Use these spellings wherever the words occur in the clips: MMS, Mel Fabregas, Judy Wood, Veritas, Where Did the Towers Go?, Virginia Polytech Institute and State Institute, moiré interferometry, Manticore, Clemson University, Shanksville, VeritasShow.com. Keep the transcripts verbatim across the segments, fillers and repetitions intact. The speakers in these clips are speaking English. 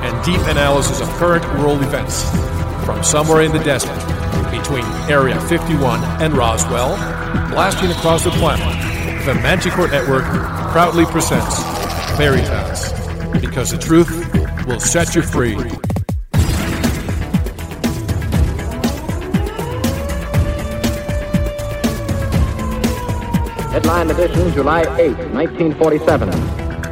and deep analysis of current world events from somewhere in the desert between Area fifty-one and Roswell, blasting across the planet. The Manticore Network proudly presents Veritas, because the truth will set you free. Headline edition, July eighth, nineteen forty-seven.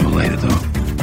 or later, though,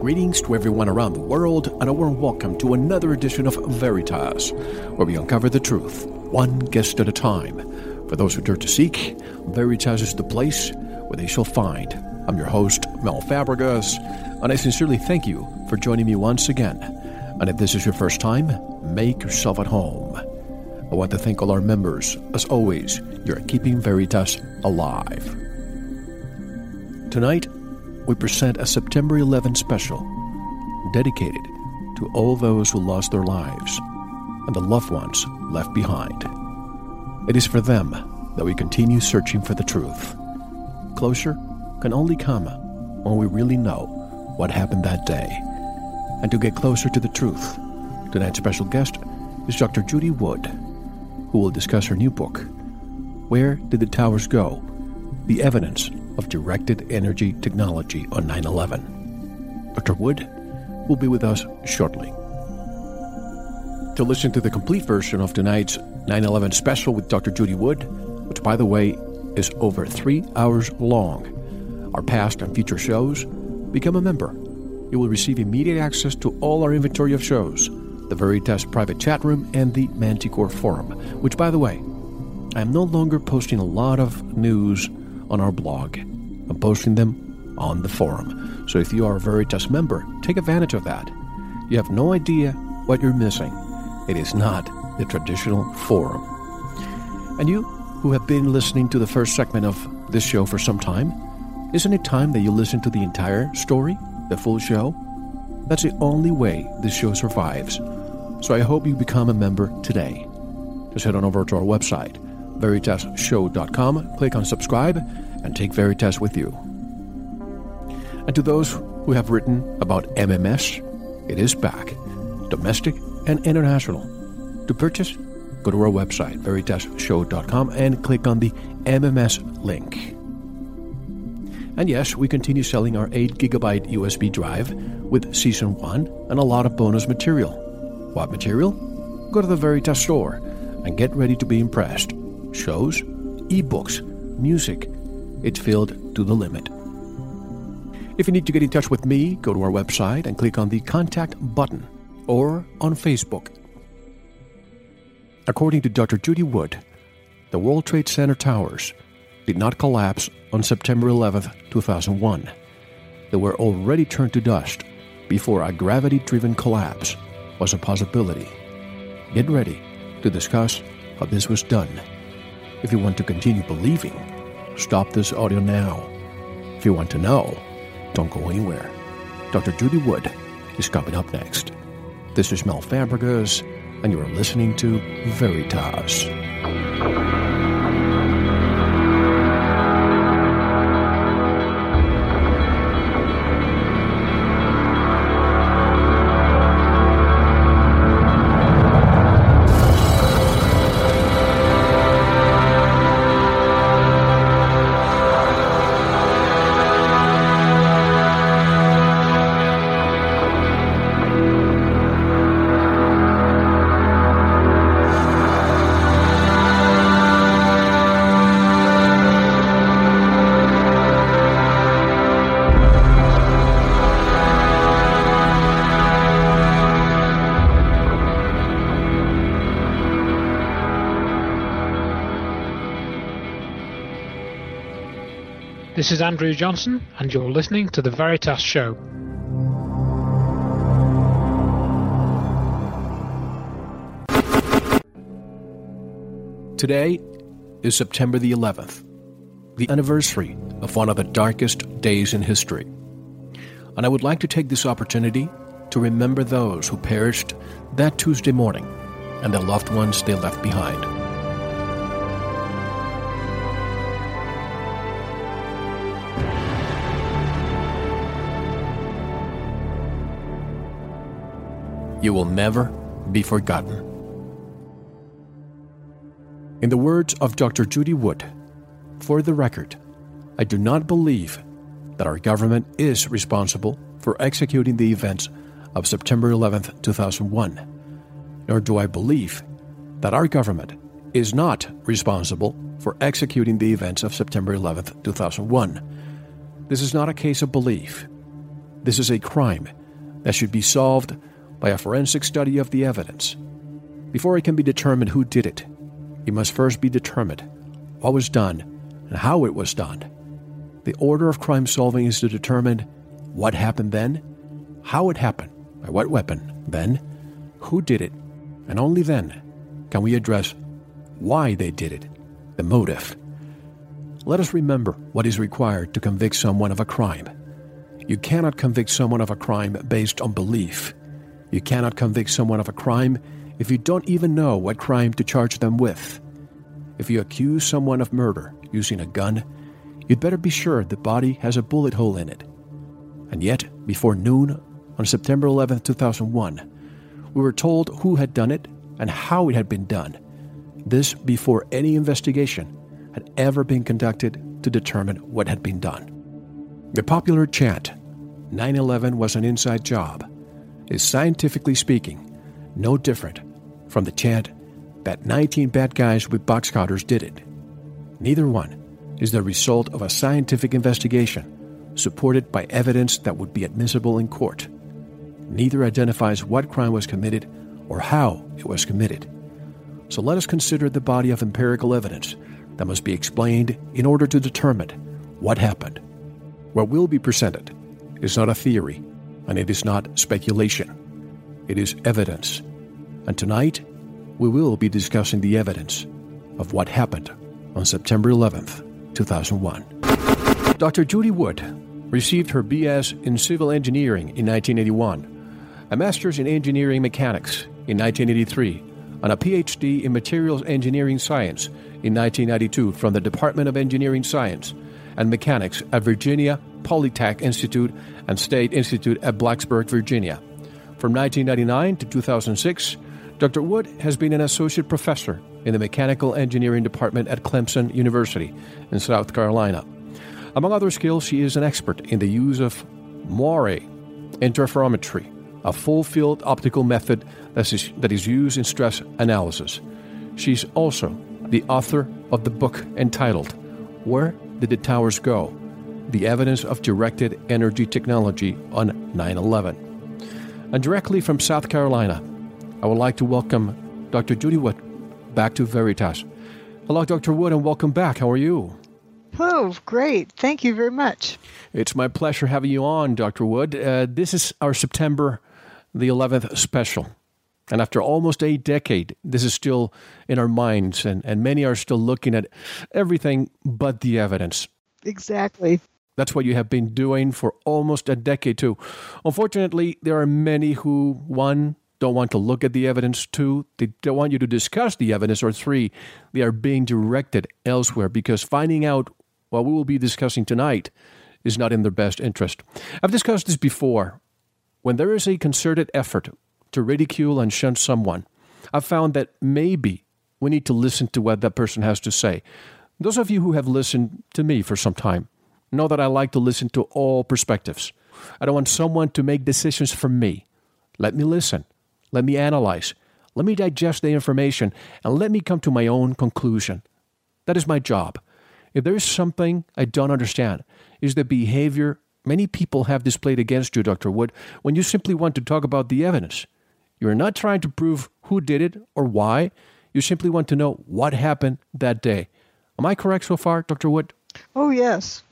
Greetings to everyone around the world, and a warm welcome to another edition of Veritas, where we uncover the truth, one guest at a time. For those who dare to seek, Veritas is the place where they shall find. I'm your host, Mel Fabregas, and I sincerely thank you for joining me once again. And if this is your first time, make yourself at home. I want to thank all our members. As always, you're keeping Veritas alive. Tonight, we present a September eleventh special dedicated to all those who lost their lives and the loved ones left behind. It is for them that we continue searching for the truth. Closure can only come when we really know what happened that day. And to get closer to the truth, tonight's special guest is Doctor Judy Wood, who will discuss her new book, Where Did the Towers Go? The Evidence of Directed Energy Technology on nine eleven. Doctor Wood will be with us shortly. To listen to the complete version of tonight's nine eleven special with Doctor Judy Wood, which, by the way, is over three hours long, our past and future shows, become a member. You will receive immediate access to all our inventory of shows, the Veritas private chat room, and the Manticore forum, which, by the way, I am no longer posting a lot of news on our blog. I'm posting them on the forum. So if you are a Veritas member, take advantage of that. You have no idea what you're missing. It is not the traditional forum. And you who have been listening to the first segment of this show for some time, isn't it time that you listen to the entire story, the full show? That's the only way this show survives. So I hope you become a member today. Just head on over to our website, Veritas Show dot com, click on subscribe, and take Veritas with you. And to those who have written about M M S, it is back, domestic and international. To purchase, go to our website, Veritas Show dot com, and click on the M M S link. And yes, we continue selling our eight gigabyte U S B drive with Season one and a lot of bonus material. What material? Go to the Veritas store and get ready to be impressed. Shows, ebooks, music. It's filled to the limit. If you need to get in touch with me, go to our website and click on the Contact button or on Facebook. According to Doctor Judy Wood, the World Trade Center towers did not collapse on September eleventh, two thousand one. They were already turned to dust before a gravity-driven collapse was a possibility. Get ready to discuss how this was done. If you want to continue believing, stop this audio now. If you want to know, don't go anywhere. Doctor Judy Wood is coming up next. This is Mel Fabregas, and you are listening to Veritas. This is Andrew Johnson, and you're listening to The Veritas Show. Today is September the eleventh, the anniversary of one of the darkest days in history. And I would like to take this opportunity to remember those who perished that Tuesday morning and the loved ones they left behind. You will never be forgotten. In the words of Doctor Judy Wood, for the record, I do not believe that our government is responsible for executing the events of September eleventh, two thousand one, nor do I believe that our government is not responsible for executing the events of September eleventh, two thousand one. This is not a case of belief. This is a crime that should be solved by a forensic study of the evidence. Before it can be determined who did it, it must first be determined what was done and how it was done. The order of crime solving is to determine what happened then, how it happened, by what weapon, then, who did it, and only then can we address why they did it, the motive. Let us remember what is required to convict someone of a crime. You cannot convict someone of a crime based on belief. You cannot convict someone of a crime if you don't even know what crime to charge them with. If you accuse someone of murder using a gun, you'd better be sure the body has a bullet hole in it. And yet, before noon on September eleventh, two thousand one, we were told who had done it and how it had been done. This before any investigation had ever been conducted to determine what had been done. The popular chant, nine eleven was an inside job, is scientifically speaking no different from the chant that nineteen bad guys with box cutters did it. Neither one is the result of a scientific investigation supported by evidence that would be admissible in court. Neither identifies what crime was committed or how it was committed. So let us consider the body of empirical evidence that must be explained in order to determine what happened. What will be presented is not a theory, and it is not speculation. It is evidence. And tonight, we will be discussing the evidence of what happened on September eleventh, two thousand one. Doctor Judy Wood received her B S in Civil Engineering in nineteen eighty-one, a Master's in Engineering Mechanics in nineteen eighty-three, and a P H D in Materials Engineering Science in nineteen ninety-two from the Department of Engineering Science and Mechanics at Virginia Polytech Institute and State Institute at Blacksburg, Virginia. From nineteen ninety-nine to two thousand six, Doctor Wood has been an associate professor in the Mechanical Engineering Department at Clemson University in South Carolina. Among other skills, she is an expert in the use of moiré interferometry, a full-field optical method that is used in stress analysis. She's also the author of the book entitled Where Did the Towers Go? The Evidence of Directed Energy Technology on nine eleven. And directly from South Carolina, I would like to welcome Doctor Judy Wood back to Veritas. Hello, Doctor Wood, and welcome back. How are you? Oh, great. Thank you very much. It's my pleasure having you on, Doctor Wood. Uh, this is our September the eleventh special. And after almost a decade, this is still in our minds, and, and many are still looking at everything but the evidence. Exactly. That's what you have been doing for almost a decade, too. Unfortunately, there are many who, one, don't want to look at the evidence, two, they don't want you to discuss the evidence, or three, they are being directed elsewhere because finding out what we will be discussing tonight is not in their best interest. I've discussed this before. When there is a concerted effort to ridicule and shun someone, I've found that maybe we need to listen to what that person has to say. Those of you who have listened to me for some time know that I like to listen to all perspectives. I don't want someone to make decisions for me. Let me listen. Let me analyze. Let me digest the information, and let me come to my own conclusion. That is my job. If there is something I don't understand, is the behavior many people have displayed against you, Doctor Wood, when you simply want to talk about the evidence. You're not trying to prove who did it or why. You simply want to know what happened that day. Am I correct so far, Doctor Wood? Oh, yes.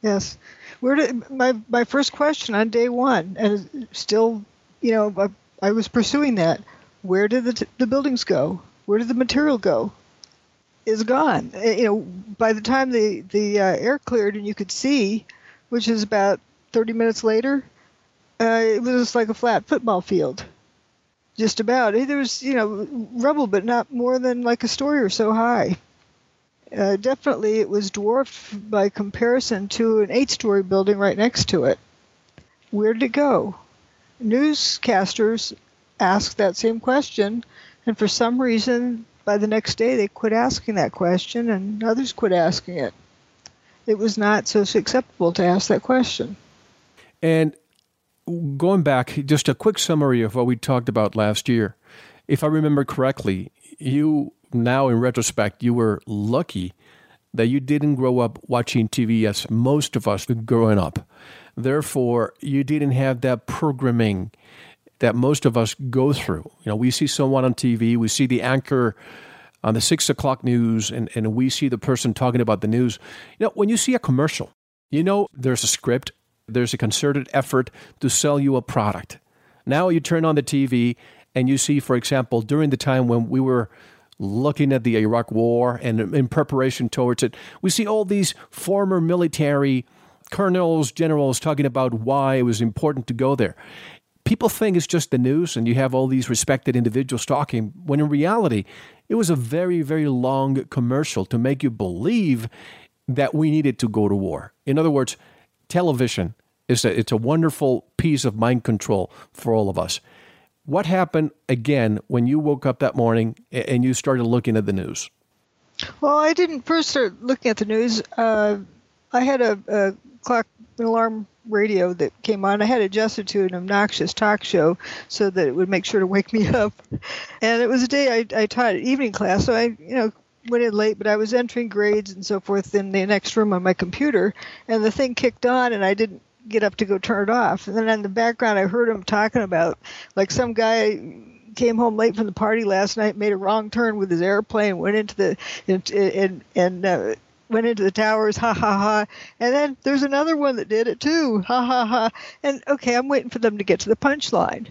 Yes. Where did, my, my first question on day one, and still, you know, a, I was pursuing that. Where did the, t- the buildings go? Where did the material go? It's gone. You know, by the time the, the uh, air cleared and you could see, which is about thirty minutes later, uh, it was just like a flat football field. Just about. There was, you know, rubble, but not more than like a story or so high. Uh, definitely it was dwarfed by comparison to an eight-story building right next to it. Where did it go? Newscasters asked that same question, and for some reason, by the next day, they quit asking that question, and others quit asking it. It was not so acceptable to ask that question. And going back, just a quick summary of what we talked about last year. If I remember correctly, you now, in retrospect, you were lucky that you didn't grow up watching T V as most of us growing up. Therefore, you didn't have that programming that most of us go through. You know, we see someone on T V, we see the anchor on the six o'clock news, and, and we see the person talking about the news. You know, when you see a commercial, you know there's a script, there's a concerted effort to sell you a product. Now you turn on the T V and you see, for example, during the time when we were looking at the Iraq War and in preparation towards it, we see all these former military colonels, generals talking about why it was important to go there. People think it's just the news and you have all these respected individuals talking, when in reality, it was a very, very long commercial to make you believe that we needed to go to war. In other words, television is a, it's a wonderful piece of mind control for all of us. What happened again when you woke up that morning and you started looking at the news? Well, I didn't first start looking at the news. Uh, I had a, a clock an alarm radio that came on. I had adjusted to an obnoxious talk show so that it would make sure to wake me up. And it was a day I, I taught evening class, so I you know went in late, but I was entering grades and so forth in the next room on my computer. And the thing kicked on, and I didn't get up to go turn it off. And then in the background, I heard him talking about, like, some guy came home late from the party last night, made a wrong turn with his airplane, went into the and and, and uh, went into the towers, ha ha ha. And then there's another one that did it too, ha ha ha. And okay, I'm waiting for them to get to the punchline.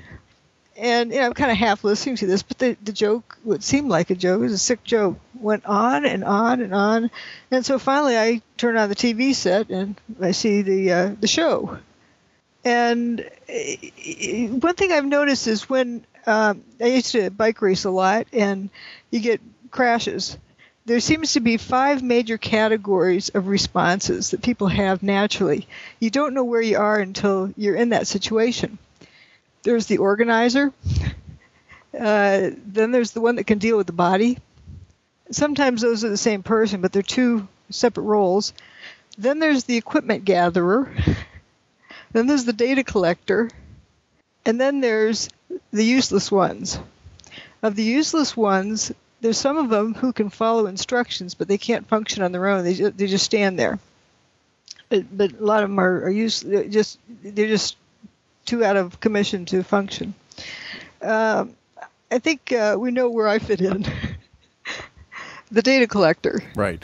And you know, I'm kind of half listening to this, but the, the joke, what seemed like a joke, it was a sick joke, went on and on and on. And so finally I turn on the T V set and I see the uh, the show. And one thing I've noticed is when um, I used to bike race a lot and you get crashes, there seems to be five major categories of responses that people have naturally. You don't know where you are until you're in that situation. There's the organizer. Uh, then there's the one that can deal with the body. Sometimes those are the same person, but they're two separate roles. Then there's the equipment gatherer. Then there's the data collector. And then there's the useless ones. Of the useless ones, there's some of them who can follow instructions, but they can't function on their own. They just, they just stand there. But, but a lot of them are, are used, they're just they're just too out of commission to function. Um, I think uh, we know where I fit in. The data collector. Right.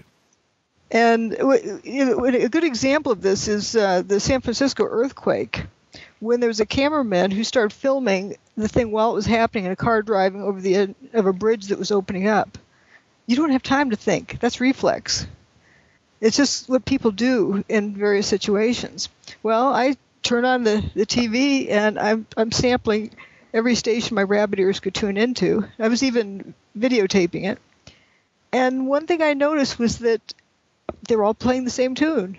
And a good example of this is uh, the San Francisco earthquake, when there was a cameraman who started filming the thing while it was happening and a car driving over the end of a bridge that was opening up. You don't have time to think. That's reflex. It's just what people do in various situations. Well, I turn on the, the T V and I'm, I'm sampling every station my rabbit ears could tune into. I was even videotaping it. And one thing I noticed was that they were all playing the same tune.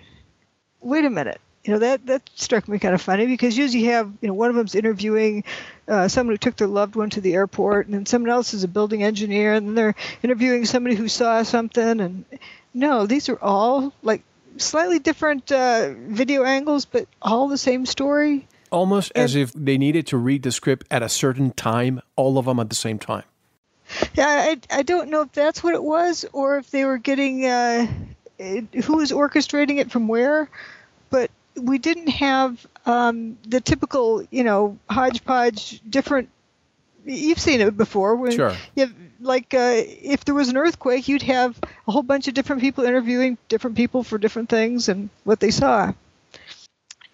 Wait a minute. You know, that, that struck me kind of funny, because usually you have, you know, one of them's interviewing uh, someone who took their loved one to the airport, and then someone else is a building engineer, and then they're interviewing somebody who saw something. And no, these are all like slightly different uh, video angles, but all the same story. Almost and, as if they needed to read the script at a certain time, all of them at the same time. Yeah, I, I don't know if that's what it was, or if they were getting... Uh, who was orchestrating it from where, but we didn't have um, the typical, you know, hodgepodge, different, you've seen it before. When sure. You have, like uh, if there was an earthquake, you'd have a whole bunch of different people interviewing different people for different things and what they saw.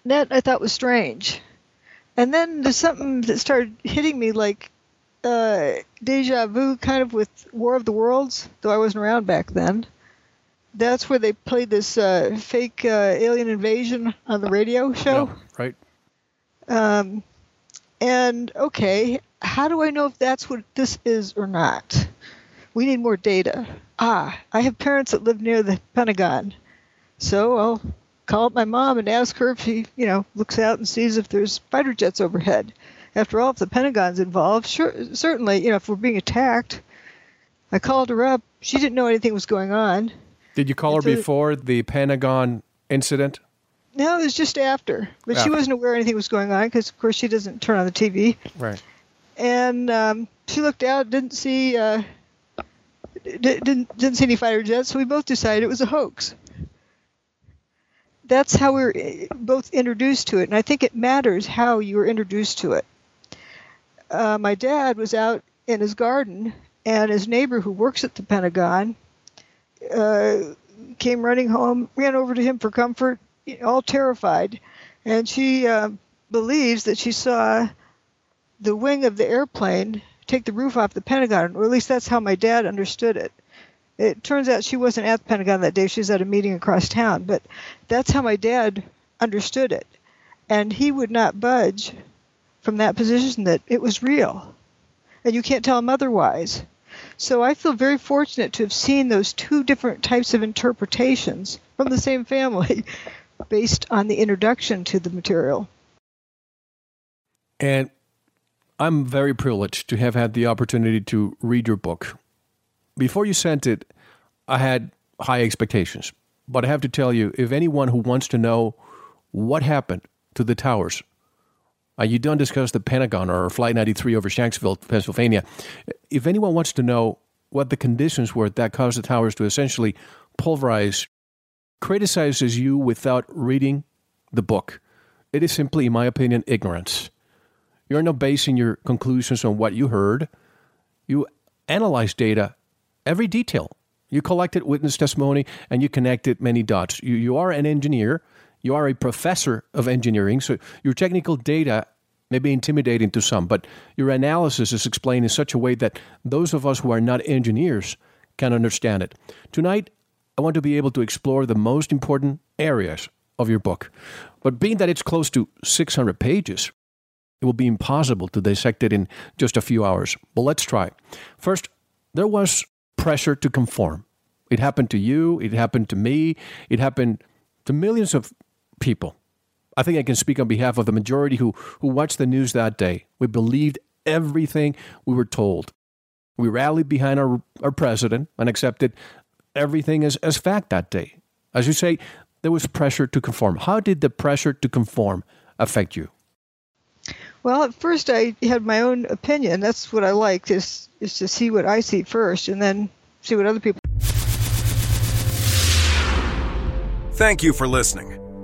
That I thought was strange. And then there's something that started hitting me like uh, deja vu, kind of with War of the Worlds, though I wasn't around back then. That's where they played this uh, fake uh, alien invasion on the radio show. Yeah, right. Um, and, okay, how do I know if that's what this is or not? We need more data. Ah, I have parents that live near the Pentagon. So I'll call up my mom and ask her if she, you know, looks out and sees if there's fighter jets overhead. After all, if the Pentagon's involved, sure, certainly, you know, if we're being attacked. I called her up. She didn't know anything was going on. Did you call her before the Pentagon incident? No, it was just after. But after. She wasn't aware anything was going on because, of course, she doesn't turn on the T V. Right. And um, she looked out, didn't see, uh, didn't didn't see any fighter jets. So we both decided it was a hoax. That's how we were both introduced to it, and I think it matters how you were introduced to it. Uh, my dad was out in his garden, and his neighbor who works at the Pentagon. Uh, came running home, ran over to him for comfort, all terrified. And she uh, believes that she saw the wing of the airplane take the roof off the Pentagon, or at least that's how my dad understood it. It turns out she wasn't at the Pentagon that day. She was at a meeting across town. But that's how my dad understood it. And he would not budge from that position that it was real. And you can't tell him otherwise. So I feel very fortunate to have seen those two different types of interpretations from the same family based on the introduction to the material. And I'm very privileged to have had the opportunity to read your book. Before you sent it, I had high expectations. But I have to tell you, if anyone who wants to know what happened to the towers, Uh, you don't discuss the Pentagon or Flight ninety-three over Shanksville, Pennsylvania. If anyone wants to know what the conditions were that caused the towers to essentially pulverize, criticizes you without reading the book. It is simply, in my opinion, ignorance. You're not basing your conclusions on what you heard. You analyze data, every detail. You collected witness testimony and you connected many dots. You, you are an engineer. You are a professor of engineering, so your technical data may be intimidating to some, but your analysis is explained in such a way that those of us who are not engineers can understand it. Tonight, I want to be able to explore the most important areas of your book. But being that it's close to six hundred pages, it will be impossible to dissect it in just a few hours. But let's try. First, there was pressure to conform. It happened to you. It happened to me. It happened to millions of people. I think I can speak on behalf of the majority who, who watched the news that day. We believed everything we were told. We rallied behind our, our president and accepted everything as, as fact that day. As you say, there was pressure to conform. How did the pressure to conform affect you? Well, at first I had my own opinion. That's what I like, is, is to see what I see first and then see what other people... Thank you for listening.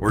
or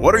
What are